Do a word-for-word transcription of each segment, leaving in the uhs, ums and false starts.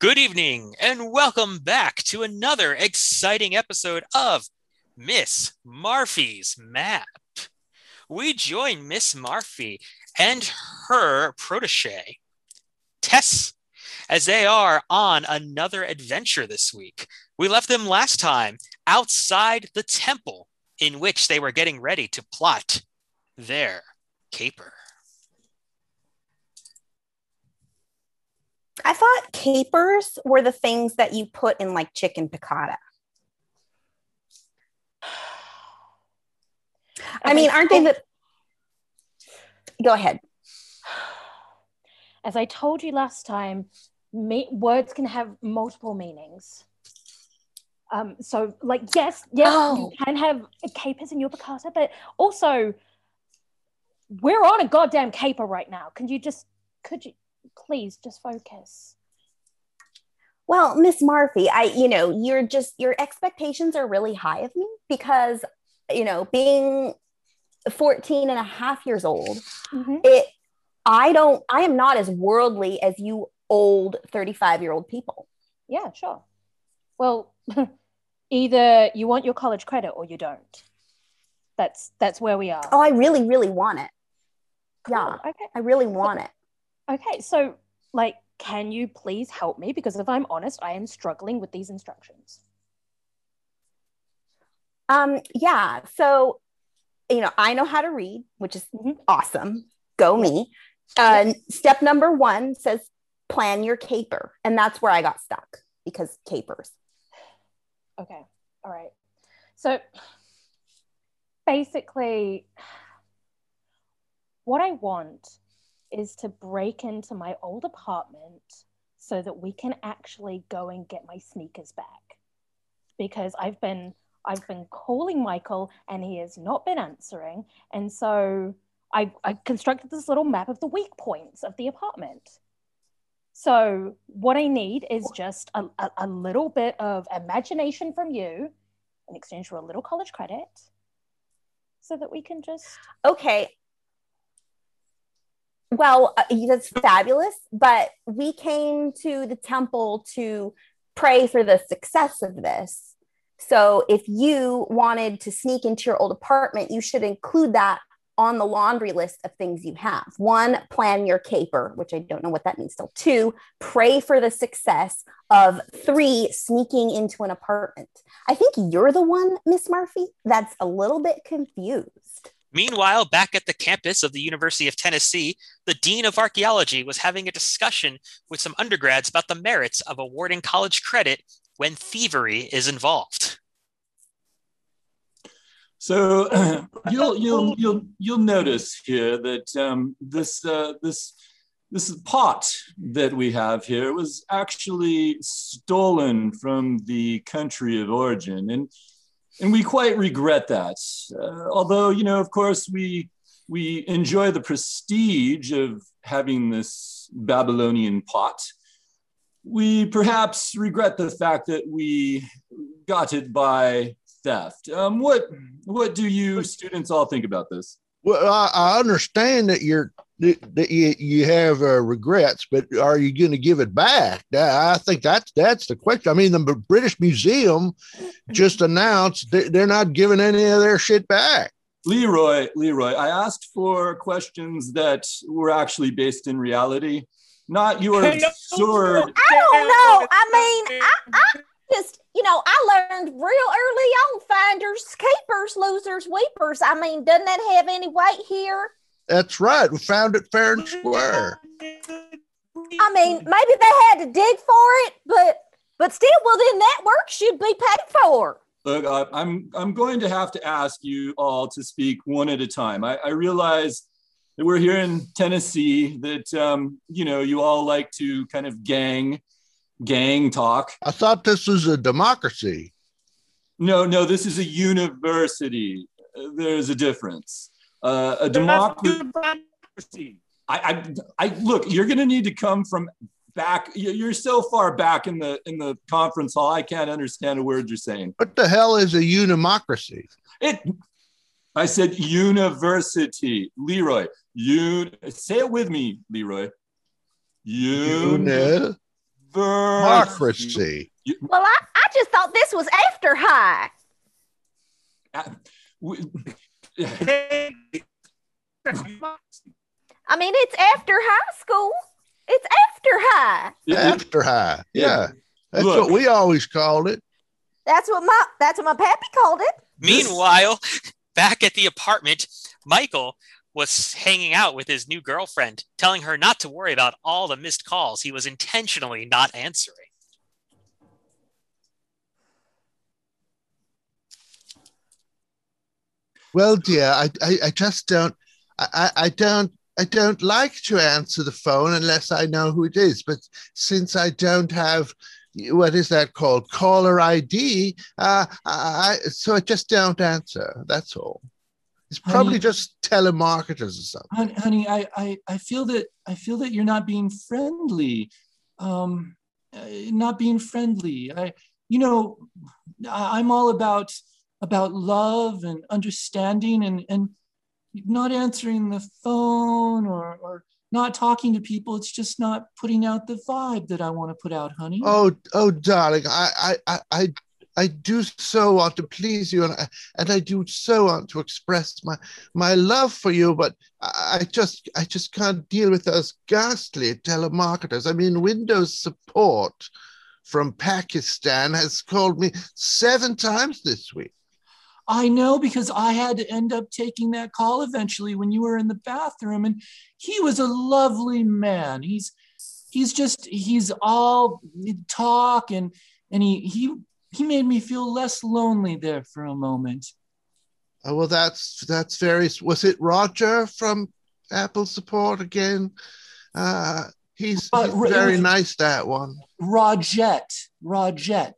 Good evening and welcome back to another exciting episode of Miss Murphy's Map. We join Miss Murphy and her protege, Tess, as they are on another adventure this week. We left them last time outside the temple in which they were getting ready to plot their caper. I thought capers were the things that you put in like chicken piccata. I, I mean, aren't they the... Go ahead. As I told you last time, me- words can have multiple meanings. Um, so like, yes, yes, oh. you can have capers in your piccata, but also we're on a goddamn caper right now. Can you just, could you... Please just focus. Well, Miss Murphy, I, you know, you're just, your expectations are really high of me because, you know, being fourteen and a half years old, mm-hmm. it, I don't, I am not as worldly as you old thirty-five year old people. Yeah, sure. Well, either you want your college credit or you don't. That's, that's where we are. Oh, I really, really want it. Cool. Yeah. Okay. I really want so- it. Okay, so, like, can you please help me? Because if I'm honest, I am struggling with these instructions. Um, yeah, so, you know, I know how to read, which is awesome. Go me. Uh, step number one says plan your caper. And that's where I got stuck, because capers. Okay, all right. So, basically, what I want is to break into my old apartment so that we can actually go and get my sneakers back. Because I've been I've been calling Michael and he has not been answering. And so I, I constructed this little map of the weak points of the apartment. So what I need is just a, a, a little bit of imagination from you in exchange for a little college credit so that we can just... Okay. Well, uh, that's fabulous, but we came to the temple to pray for the success of this. So if you wanted to sneak into your old apartment, you should include that on the laundry list of things you have. One, plan your caper, which I don't know what that means still. Two, pray for the success of. Three, sneaking into an apartment. I think you're the one, Miss Murphy, that's a little bit confused. Meanwhile, back at the campus of the University of Tennessee, the Dean of Archaeology was having a discussion with some undergrads about the merits of awarding college credit when thievery is involved. So uh, you'll you'll you'll you'll notice here that um, this uh, this this pot that we have here was actually stolen from the country of origin, and. And we quite regret that, uh, although, you know, of course, we we enjoy the prestige of having this Babylonian pot. We perhaps regret the fact that we got it by theft. Um, what what do you students all think about this? Well, I, I understand that you're that you you have uh, regrets, but are you going to give it back? I think that's that's the question. I mean, the British Museum just announced that they're not giving any of their shit back. Leroy, Leroy, I asked for questions that were actually based in reality, not your absurd. I don't know. I mean, I, I just, you know, I learned real early on, finders, keepers, losers, weepers. I mean, doesn't that have any weight here? That's right. We found it fair and square. I mean, maybe they had to dig for it, but but still, well, then that work should be paid for. Look, I, I'm I'm going to have to ask you all to speak one at a time. I, I realize that we're here in Tennessee, that um, you know, you all like to kind of gang gang talk. I thought this was a democracy. No, no, this is a university. There's a difference. Uh, a democracy. I, I, I look. You're going to need to come from back. You're so far back in the in the conference hall. I can't understand a word you're saying. What the hell is a unimocracy? It. I said university, Leroy. You un, say it with me, Leroy. Un, Uni. Democracy. Well, I, I just thought this was after high. I, we, I mean, it's after high school. It's after high. After high. Yeah. That's Look, what we always called it. That's what my that's what my pappy called it. Meanwhile, back at the apartment, Michael was hanging out with his new girlfriend, telling her not to worry about all the missed calls he was intentionally not answering. Well, dear, I I, I just don't I, I don't I don't like to answer the phone unless I know who it is. But since I don't have, what is that called, caller I D, uh, I, so I just don't answer. That's all. It's probably honey, just telemarketers or something. Honey, I, I, I feel that I feel that you're not being friendly. Um, not being friendly. I, you know, I, I'm all about about love and understanding, and and not answering the phone or or not talking to people. It's just not putting out the vibe that I want to put out, honey. Oh, oh, darling, I, I, I. I I do so want to please you, and I, and I do so want to express my my love for you, but I, I just I just can't deal with those ghastly telemarketers. I mean, Windows support from Pakistan has called me seven times this week. I know, because I had to end up taking that call eventually when you were in the bathroom, and he was a lovely man. He's he's just he's all talk, and and he he. He made me feel less lonely there for a moment. Oh, well, that's that's very. Was it Roger from Apple Support again? Uh, he's, uh, he's very uh, nice. That one. Rajat, Rajat,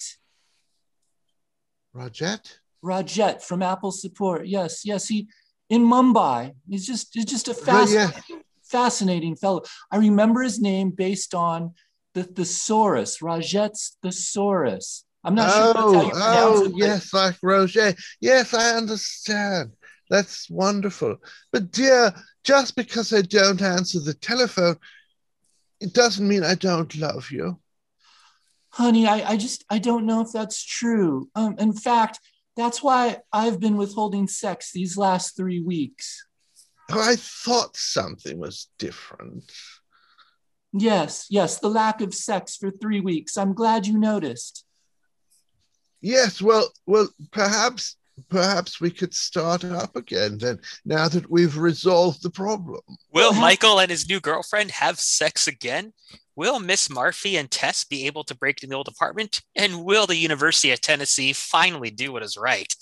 Rajat, Rajat from Apple Support. Yes, yes. He in Mumbai. He's just he's just a fascinating, yeah, yeah. fascinating fellow. I remember his name based on the thesaurus. Rajat's thesaurus. I'm not oh, sure how you pronounce it. Oh, yes, like Roger. Yes, I understand. That's wonderful. But dear, just because I don't answer the telephone, it doesn't mean I don't love you. Honey, I, I just, I don't know if that's true. Um, in fact, that's why I've been withholding sex these last three weeks. Oh, I thought something was different. Yes, yes, the lack of sex for three weeks. I'm glad you noticed. Yes, well, well, perhaps, perhaps we could start up again then, now that we've resolved the problem. Will Michael and his new girlfriend have sex again? Will Miss Murphy and Tess be able to break the old apartment? And will the University of Tennessee finally do what is right?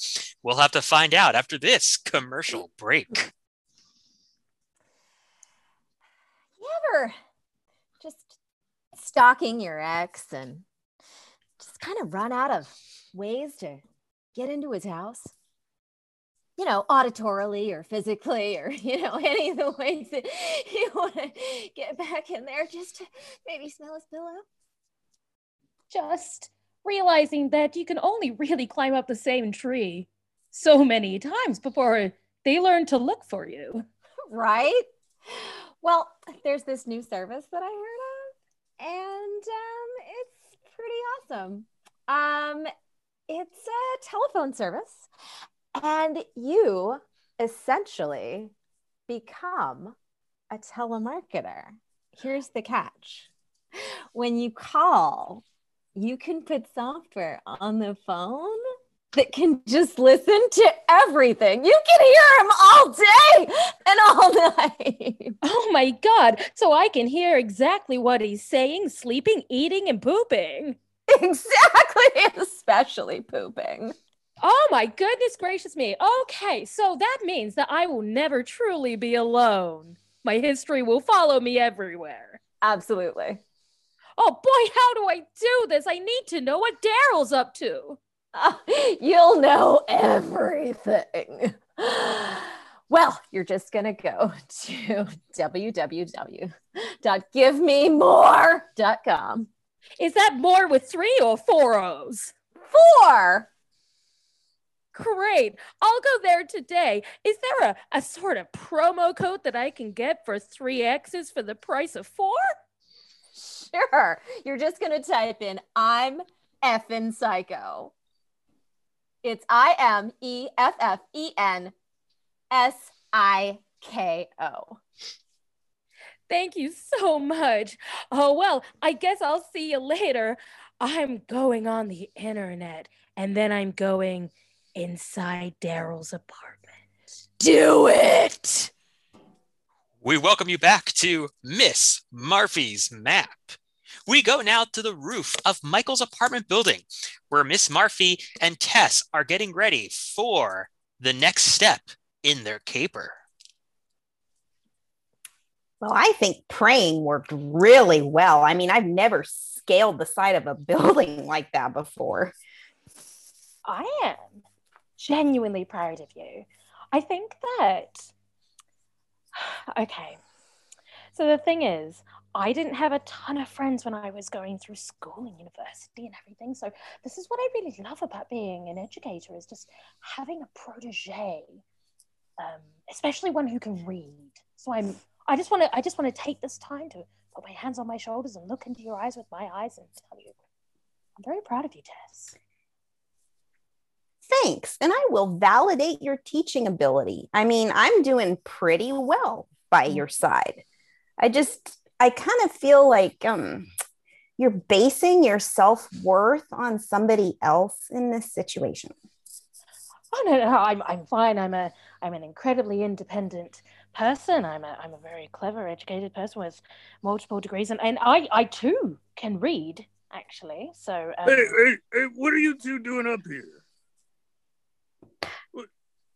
We'll have to find out after this commercial break. You ever just stalking your ex and just kind of run out of ways to get into his house, you know, auditorily or physically, or, you know, any of the ways that you want to get back in there, just to maybe smell his pillow? Just realizing that you can only really climb up the same tree so many times before they learn to look for you. Right? Well, there's this new service that I heard of, and um, it's pretty awesome. Um, It's a telephone service, and you essentially become a telemarketer. Here's the catch. When you call, you can put software on the phone that can just listen to everything. You can hear him all day and all night. Oh my God. So I can hear exactly what he's saying, sleeping, eating, and pooping. Exactly, especially pooping. Oh my goodness gracious me. Okay, so that means that I will never truly be alone. My history will follow me everywhere. Absolutely. Oh boy, how do I do this? I need to know what Daryl's up to. Uh, you'll know everything. Well, you're just going to go to w w w dot give me more dot com. Is that more with three or four O's? Four. Great. I'll go there today. Is there a, a sort of promo code that I can get for three X's for the price of four? sure. You're just going to type in, I'm effing psycho. It's I M E F F E N S I K O. Thank you so much. Oh, well, I guess I'll see you later. I'm going on the internet, and then I'm going inside Daryl's apartment. Do it! We welcome you back to Miss Murphy's Map. We go now to the roof of Michael's apartment building, where Miss Murphy and Tess are getting ready for the next step in their caper. Well, I think praying worked really well. I mean, I've never scaled the side of a building like that before. I am genuinely proud of you. I think that, okay, so the thing is, I didn't have a ton of friends when I was going through school and university and everything. So this is what I really love about being an educator, is just having a protege, um, especially one who can read. So I'm I just want to I just want to take this time to put my hands on my shoulders and look into your eyes with my eyes and tell you, I'm very proud of you, Tess. Thanks. And I will validate your teaching ability. I mean, I'm doing pretty well by your side. I just, I kind of feel like um, you're basing your self-worth on somebody else in this situation. Oh, no, no, I'm, I'm fine. I'm a, I'm an incredibly independent person. I'm a, I'm a very clever, educated person with multiple degrees. And, and I, I too can read, actually. So um, hey, hey, hey, what are you two doing up here?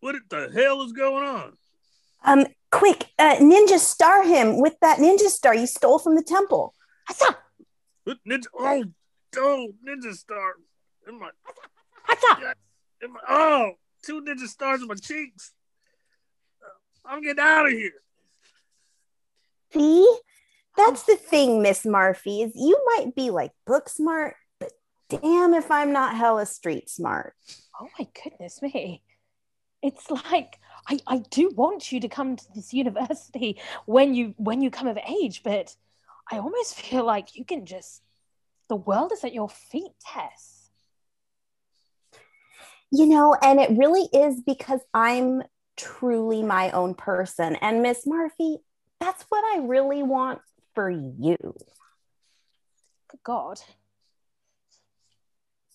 What the hell is going on? Um, quick, uh, ninja star him with that ninja star you stole from the temple. Hatsa! Ninja, oh, oh, ninja star. In my, Hatsa! In my, oh, two ninja stars in my cheeks. I'm getting out of here. See? That's the thing, Miss Murphy, is you might be like book smart, but damn if I'm not hella street smart. Oh my goodness me. It's like, I, I do want you to come to this university when you when you come of age, but I almost feel like you can just, the world is at your feet, Tess. You know, and it really is because I'm truly my own person. And Miss Murphy, that's what I really want for you. Good God.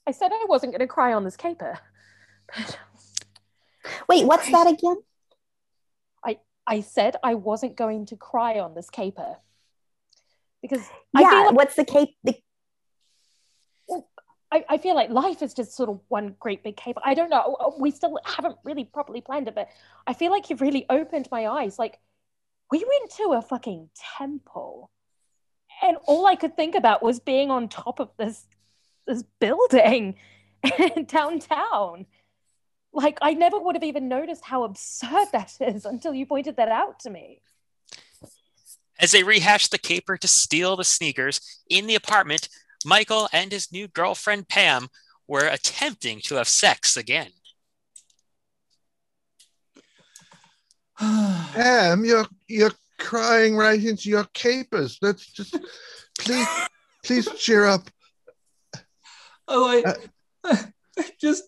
I said I wasn't going to cry on this caper, but... Wait, what's that again? I, I said I wasn't going to cry on this caper. Because yeah, I feel like, what's the cape? The... I, I feel like life is just sort of one great big caper. I don't know. We still haven't really properly planned it, but I feel like you've really opened my eyes. Like, we went to a fucking temple, and all I could think about was being on top of this, this building downtown. Like, I never would have even noticed how absurd that is until you pointed that out to me. As they rehash the caper to steal the sneakers in the apartment, Michael and his new girlfriend, Pam, were attempting to have sex again. Pam, you're, you're crying right into your capers. Let's just, please, please cheer up. Oh, I, uh, I just...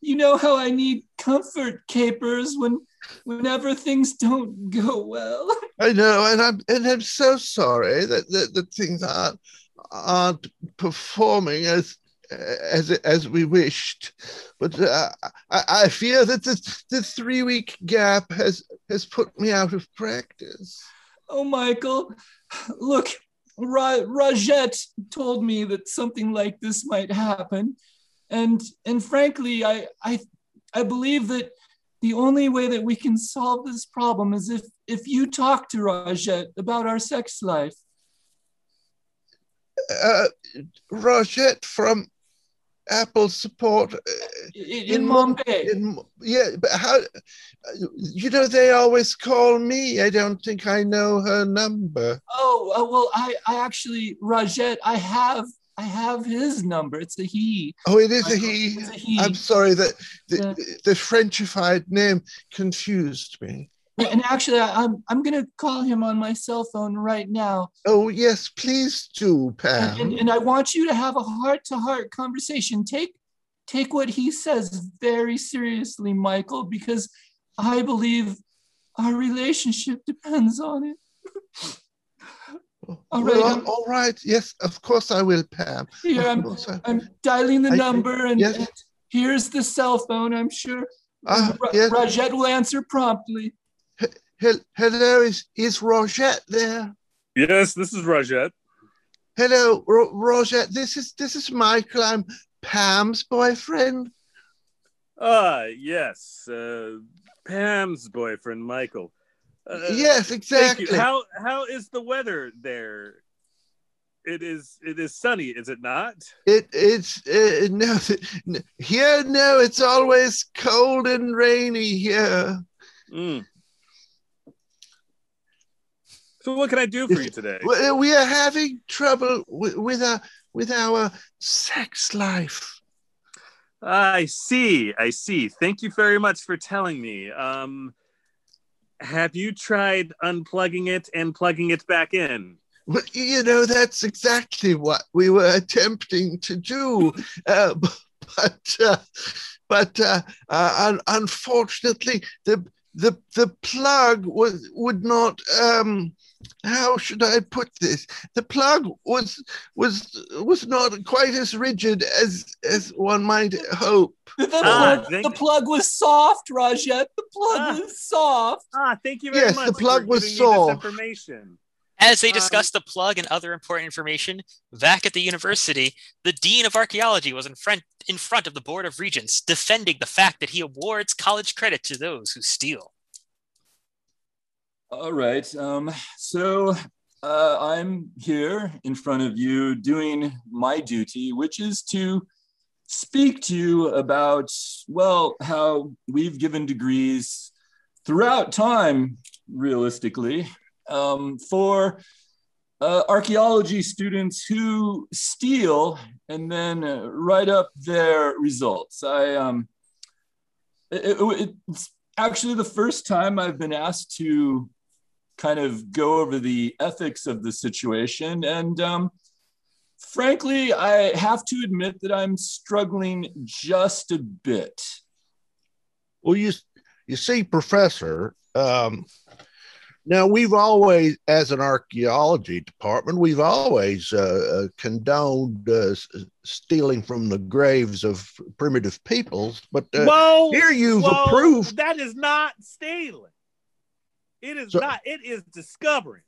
You know how I need comfort capers when, whenever things don't go well. I know, and I'm and I'm so sorry that that, that things aren't aren't performing as as as we wished. But uh, I, I fear that this this three week gap has has put me out of practice. Oh, Michael, look, Ra- Rajat told me that something like this might happen. And and frankly, I, I I believe that the only way that we can solve this problem is if if you talk to Rajat about our sex life. Uh, Rajat from Apple support uh, in, in Mumbai. In, yeah, but how? You know, they always call me. I don't think I know her number. Oh uh, well, I I actually Rajat, I have. I have his number. It's a he. Oh, it is I, a he. It's a he. I'm sorry that the, yeah. the Frenchified name confused me. And actually, I'm I'm going to call him on my cell phone right now. Oh, yes, please do, Pam. And, and, and I want you to have a heart-to-heart conversation. Take, take what he says very seriously, Michael, because I believe our relationship depends on it. All right, well, all right. Yes, of course I will, Pam. Here, I'm, I'm dialing the I, number, and, yes. and here's the cell phone, I'm sure. Uh, Ra yes. Rajat will answer promptly. Hello, is, is Rajat there? Yes, this is Rajat. Hello, Ro Rajat. This is this is Michael. I'm Pam's boyfriend. Ah, uh, yes, uh, Pam's boyfriend, Michael. Uh, yes, exactly. How how is the weather there? It is it is sunny, is it not? It it's uh, no, no here. No, it's always cold and rainy here. Mm. So what can I do for you today? We are having trouble with, with our with our sex life. I see. I see. Thank you very much for telling me. Um, have you tried unplugging it and plugging it back in? Well, you know, that's exactly what we were attempting to do, uh, but uh, but uh, uh, unfortunately, the the the plug was would not. Um, How should I put this? The plug was was was not quite as rigid as as one might hope. The plug, ah, the plug was soft, Rajat. The plug ah, was soft. Ah, thank you very yes, much. Yes, the plug for was soft. Information. As they discussed um, the plug and other important information, back at the university, the Dean of Archaeology was in front in front of the Board of Regents, defending the fact that he awards college credit to those who steal. All right, um, so uh, I'm here in front of you doing my duty, which is to speak to you about, well, how we've given degrees throughout time, realistically, um, for uh, archaeology students who steal and then uh, write up their results. I, um, it, it, it's actually the first time I've been asked to kind of go over the ethics of the situation. And um, frankly, I have to admit that I'm struggling just a bit. Well, you, you see, Professor, um, now we've always, as an archaeology department, we've always uh, condoned uh, stealing from the graves of primitive peoples, but uh, whoa, here you've whoa, approved. That is not stealing. It is so, not. It is discovering.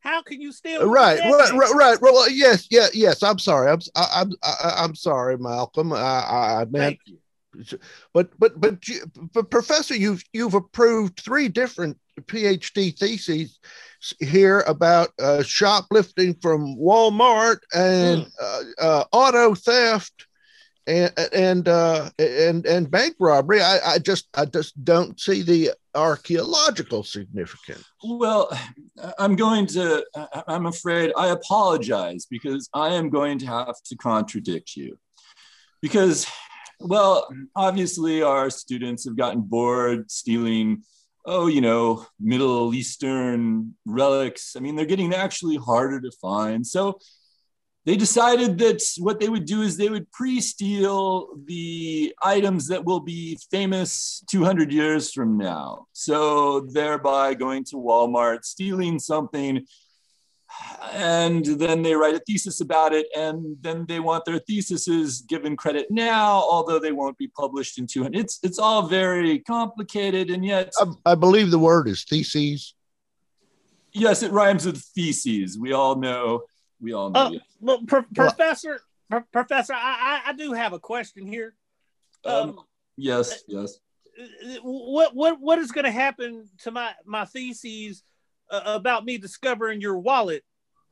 How can you steal? Right, right, right, right. Well, yes, yeah, yes. I'm sorry. I'm, I'm, I'm sorry, Malcolm. I, I, I meant. Thank you. But, but, but, you, but, Professor, you've you've approved three different PhD theses here about uh, shoplifting from Walmart and mm. uh, uh, auto theft. And and uh, and and bank robbery. I, I just I just don't see the archaeological significance. Well, I'm going to. I'm afraid I apologize because I am going to have to contradict you, because, well, obviously our students have gotten bored stealing. Oh, you know, Middle Eastern relics. I mean, they're getting actually harder to find. So they decided that what they would do is they would pre-steal the items that will be famous two hundred years from now. So thereby going to Walmart, stealing something, and then they write a thesis about it, and then they want their theses given credit now, although they won't be published in two hundred. It's, it's all very complicated, and yet... I, I believe the word is theses. Yes, it rhymes with feces. We all know... We all know. Uh, well, pr professor, pr professor, I, I do have a question here. Um, um, yes, yes. What what what is going to happen to my my theses uh, about me discovering your wallet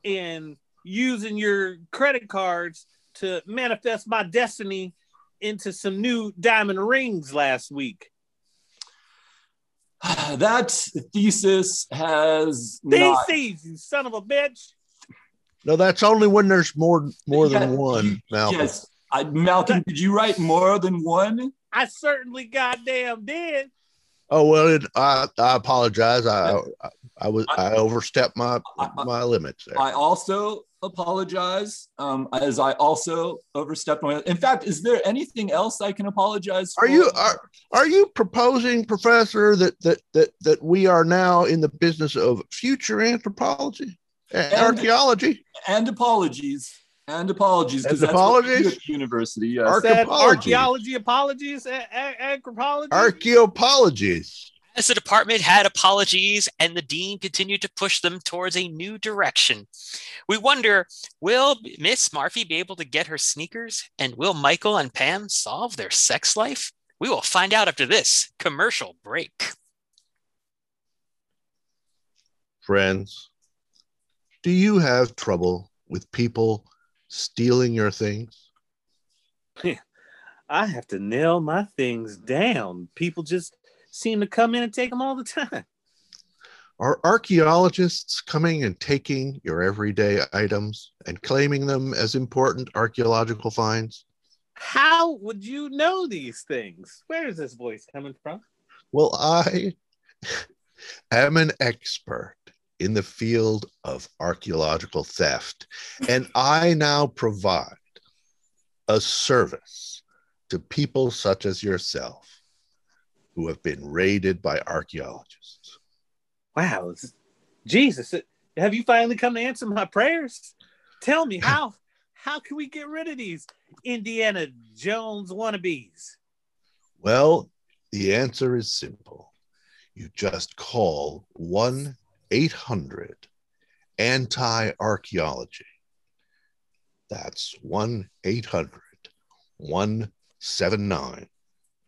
and using your credit cards to manifest my destiny into some new diamond rings last week? That thesis has not... Theses, you son of a bitch. No, that's only when there's more more yeah, than one, Malcolm. Yes, I, Malcolm, did you write more than one? I certainly goddamn did. Oh, well, it, I, I apologize. I, I, I was I, I overstepped my I, my limits there. I also apologize, um, as I also overstepped my. In fact, is there anything else I can apologize for? Are you are, are you proposing, Professor, that that that that we are now in the business of future anthropology, and, archaeology, and apologies? And apologies, because that's what we do at university. Yes. Archaeology, apologies, anthropology. Archaeopologies. As the department had apologies, and the dean continued to push them towards a new direction. We wonder, will Miss Murphy be able to get her sneakers? And will Michael and Pam solve their sex life? We will find out after this commercial break. Friends, do you have trouble with people stealing your things? I have to nail my things down. People just seem to come in and take them all the time. Are archaeologists coming and taking your everyday items and claiming them as important archaeological finds? How would you know these things? Where is this voice coming from? Well, I am an expert in the field of archaeological theft, and I now provide a service to people such as yourself who have been raided by archaeologists. Wow, Jesus, have you finally come to answer my prayers? Tell me, how how can we get rid of these Indiana Jones wannabes? Well, the answer is simple. You just call one eight hundred anti-archaeology. That's one eight hundred, one seven nine,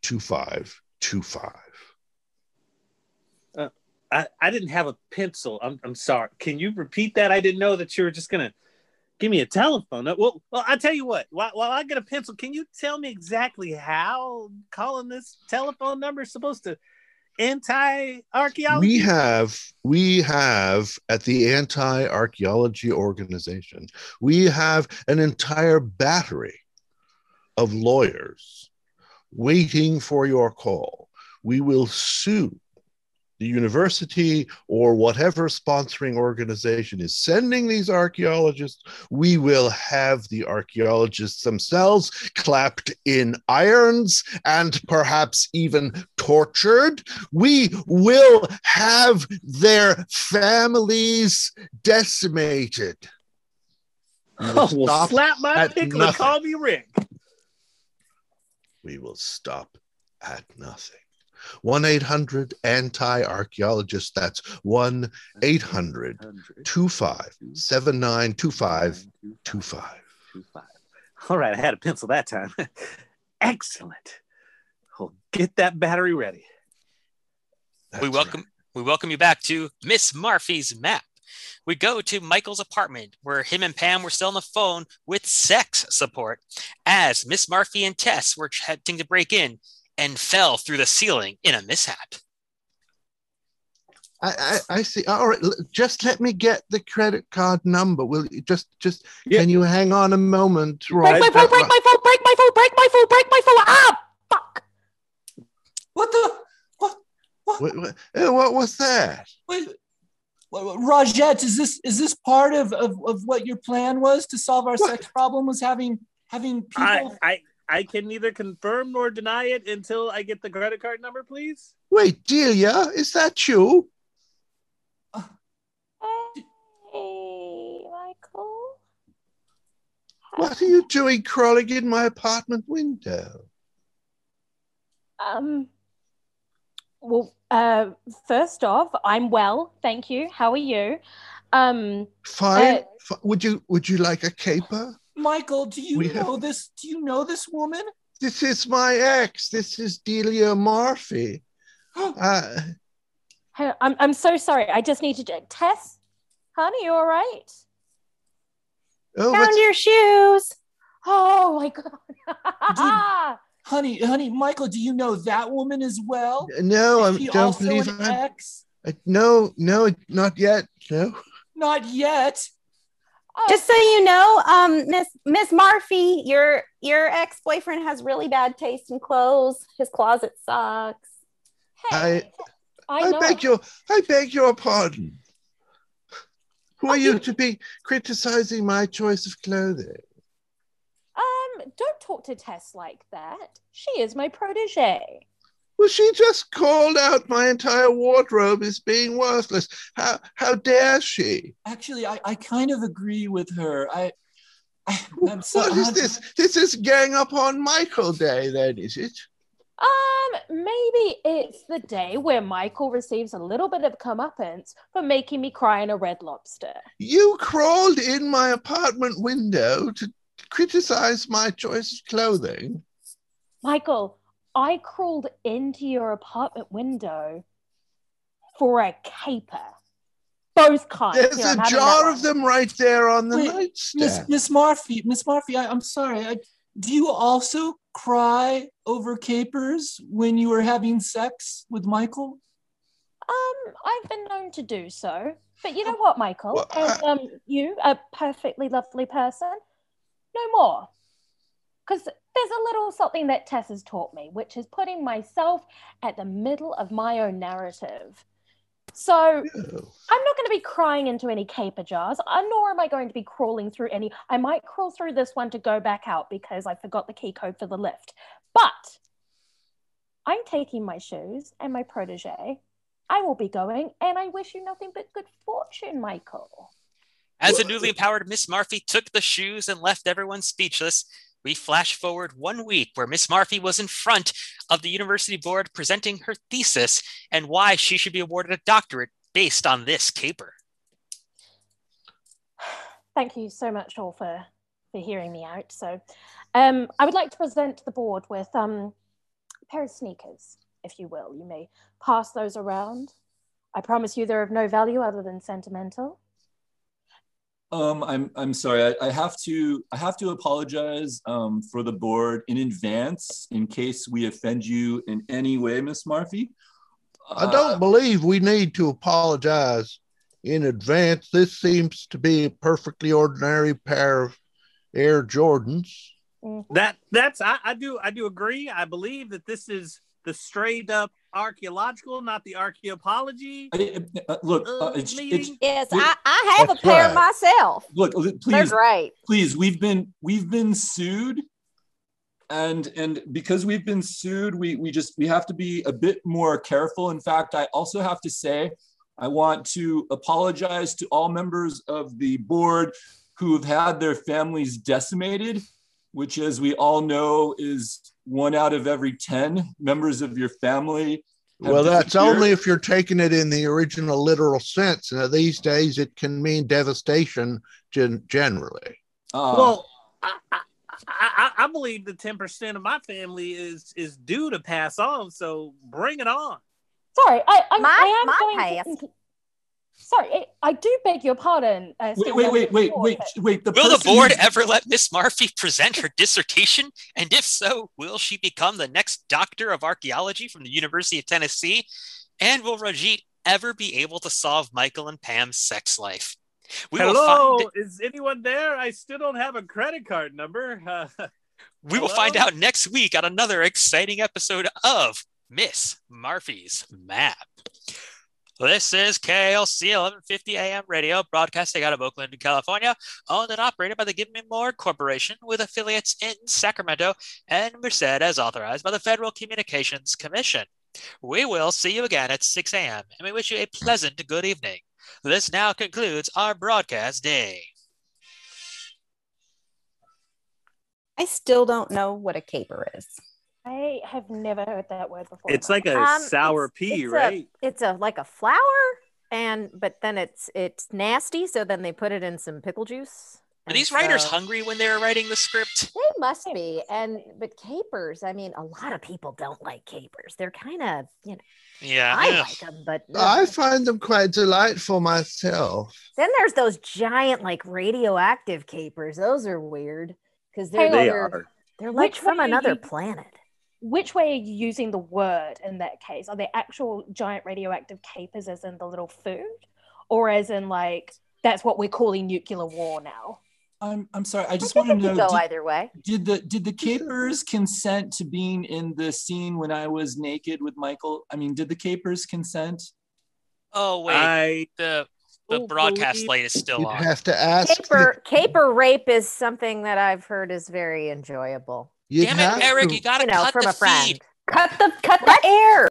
two five two five. Uh, I, I didn't have a pencil. I'm, I'm sorry. Can you repeat that? I didn't know that you were just going to give me a telephone. Well, well, I'll tell you what. While, while I get a pencil, can you tell me exactly how calling this telephone number is supposed to anti-archaeology? We have, we have at the anti-archaeology organization, we have an entire battery of lawyers waiting for your call. We will sue the university or whatever sponsoring organization is sending these archaeologists. We will have the archaeologists themselves clapped in irons and perhaps even tortured. We will have their families decimated. We will oh, well, slap my pickle and call me Rick. We will stop at nothing. one eight hundred anti archaeologist. That's one eight hundred, two five seven nine, two five two five. All right, I had a pencil that time. Excellent. Well, get that battery ready. That's we welcome right. we welcome you back to Miss Murphy's Map. We go to Michael's apartment, where him and Pam were still on the phone with sex support, as Miss Murphy and Tess were attempting to break in and fell through the ceiling in a mishap. I, I, I see. All right, just let me get the credit card number. Will you just, just, yeah. Can you hang on a moment? Right? Break my phone, break my phone, break my phone, break my phone, break my phone. Ah, fuck. What the, what, what? What, what, what was that? Wait, Rajat, is this, is this part of, of, of what your plan was to solve our what? sex problem, was having, having people? I, I, I can neither confirm nor deny it until I get the credit card number, please. Wait, Delia, is that you? Uh, hey, Michael. What are you doing crawling in my apartment window? Um, well, uh, first off, I'm well, thank you. How are you? Um, Fine. Uh, would you, would you like a caper? Michael, do you we know have... this? Do you know this woman? This is my ex. This is Delia Murphy. uh, I'm I'm so sorry. I just need to. Tess, honey, you all right? Oh, Found what's... your shoes. Oh my God. Did, honey, honey, Michael, do you know that woman as well? No, is I she don't also believe an I'm... ex? I, no, no, not yet. No, not yet. Oh. Just so you know, um, Miss Miss Murphy, your your ex-boyfriend has really bad taste in clothes. His closet sucks. Hey, I, I, I beg your, I beg your pardon. Who are you to be criticizing my choice of clothing? Um, don't talk to Tess like that. She is my protege. Well, she just called out my entire wardrobe as being worthless. How how dare she? Actually, I, I kind of agree with her. I, I I'm so, What is I'm, this? This is gang up on Michael Day, then, is it? Um, maybe it's the day where Michael receives a little bit of comeuppance for making me cry in a Red Lobster. You crawled in my apartment window to criticize my choice of clothing. Michael, I crawled into your apartment window for a caper. Both kinds. There's Here, a jar of them right there on the Wait, nightstand. Miss Murphy, Miss Murphy, I, I'm sorry. I, do you also cry over capers when you were having sex with Michael? Um, I've been known to do so. But you know what, Michael? Well, I... As um, you, a perfectly lovely person, no more. Because there's a little something that Tess has taught me, which is putting myself at the middle of my own narrative. So Ew. I'm not going to be crying into any caper jars, nor am I going to be crawling through any. I might crawl through this one to go back out because I forgot the key code for the lift. But I'm taking my shoes and my protege. I will be going, and I wish you nothing but good fortune, Michael. As the newly empowered Miss Murphy took the shoes and left everyone speechless, we flash forward one week where Miss Murphy was in front of the university board presenting her thesis and why she should be awarded a doctorate based on this caper. Thank you so much all for, for hearing me out. So um, I would like to present the board with um, a pair of sneakers, if you will. You may pass those around. I promise you they're of no value other than sentimental. Um, I'm I'm sorry. I, I have to I have to apologize um, for the board in advance in case we offend you in any way, Miss Murphy. Uh, I don't believe we need to apologize in advance. This seems to be a perfectly ordinary pair of Air Jordans. That that's I, I do I do agree. I believe that this is the straight up archaeological, not the archaeopology. Uh, look, uh, it's, it's, yes, it, I, I have a pair right. myself. Look, please, they're great. Please, we've been we've been sued, and and because we've been sued, we we just we have to be a bit more careful. In fact, I also have to say, I want to apologize to all members of the board who have had their families decimated, which, as we all know, is one out of every ten members of your family. Well, that's only if you're taking it in the original literal sense. Now, these days, it can mean devastation gen- generally. Uh, well, I, I, I, I believe the ten percent of my family is is due to pass on, so bring it on. Sorry, I, I, my, I am my going pass. To... Sorry, I do beg your pardon. Uh, wait, wait, wait, wait, wait, wait. The will the board who... ever let Miss Murphy present her dissertation? And if so, will she become the next doctor of archaeology from the University of Tennessee? And will Rajat ever be able to solve Michael and Pam's sex life? We Hello, will find... is anyone there? I still don't have a credit card number. Uh, we hello? will find out next week on another exciting episode of Miss Murphy's Map. This is K L C eleven fifty A M radio, broadcasting out of Oakland, California, owned and operated by the Give Me More Corporation, with affiliates in Sacramento and Merced, as authorized by the Federal Communications Commission. We will see you again at six a.m., and we wish you a pleasant good evening. This now concludes our broadcast day. I still don't know what a caper is. I have never heard that word before. It's like a um, sour it's, pea, it's right? A, it's a like a flower, and but then it's it's nasty. So then they put it in some pickle juice. Are these so, writers hungry when they were writing the script? They must be. And but capers, I mean, a lot of people don't like capers. They're kind of, you know. Yeah, I yeah. like them, but no. I find them quite delightful myself. Then there's those giant, like radioactive capers. Those are weird because they're they they're, are. they're like Which from another you- planet. Which way are you using the word in that case? Are they actual giant radioactive capers as in the little food? Or as in like, that's what we're calling nuclear war now? I'm I'm sorry. I just I want to know. Go did, either way. Did the did the capers consent to being in the scene when I was naked with Michael? I mean, did the capers consent? Oh wait, I, the the oh, broadcast light is still you'd on. Have to ask. Caper, the, caper rape is something that I've heard is very enjoyable. Damn it, Eric! To, you gotta you know, cut from the a friend. Feed. Cut the cut what? the air.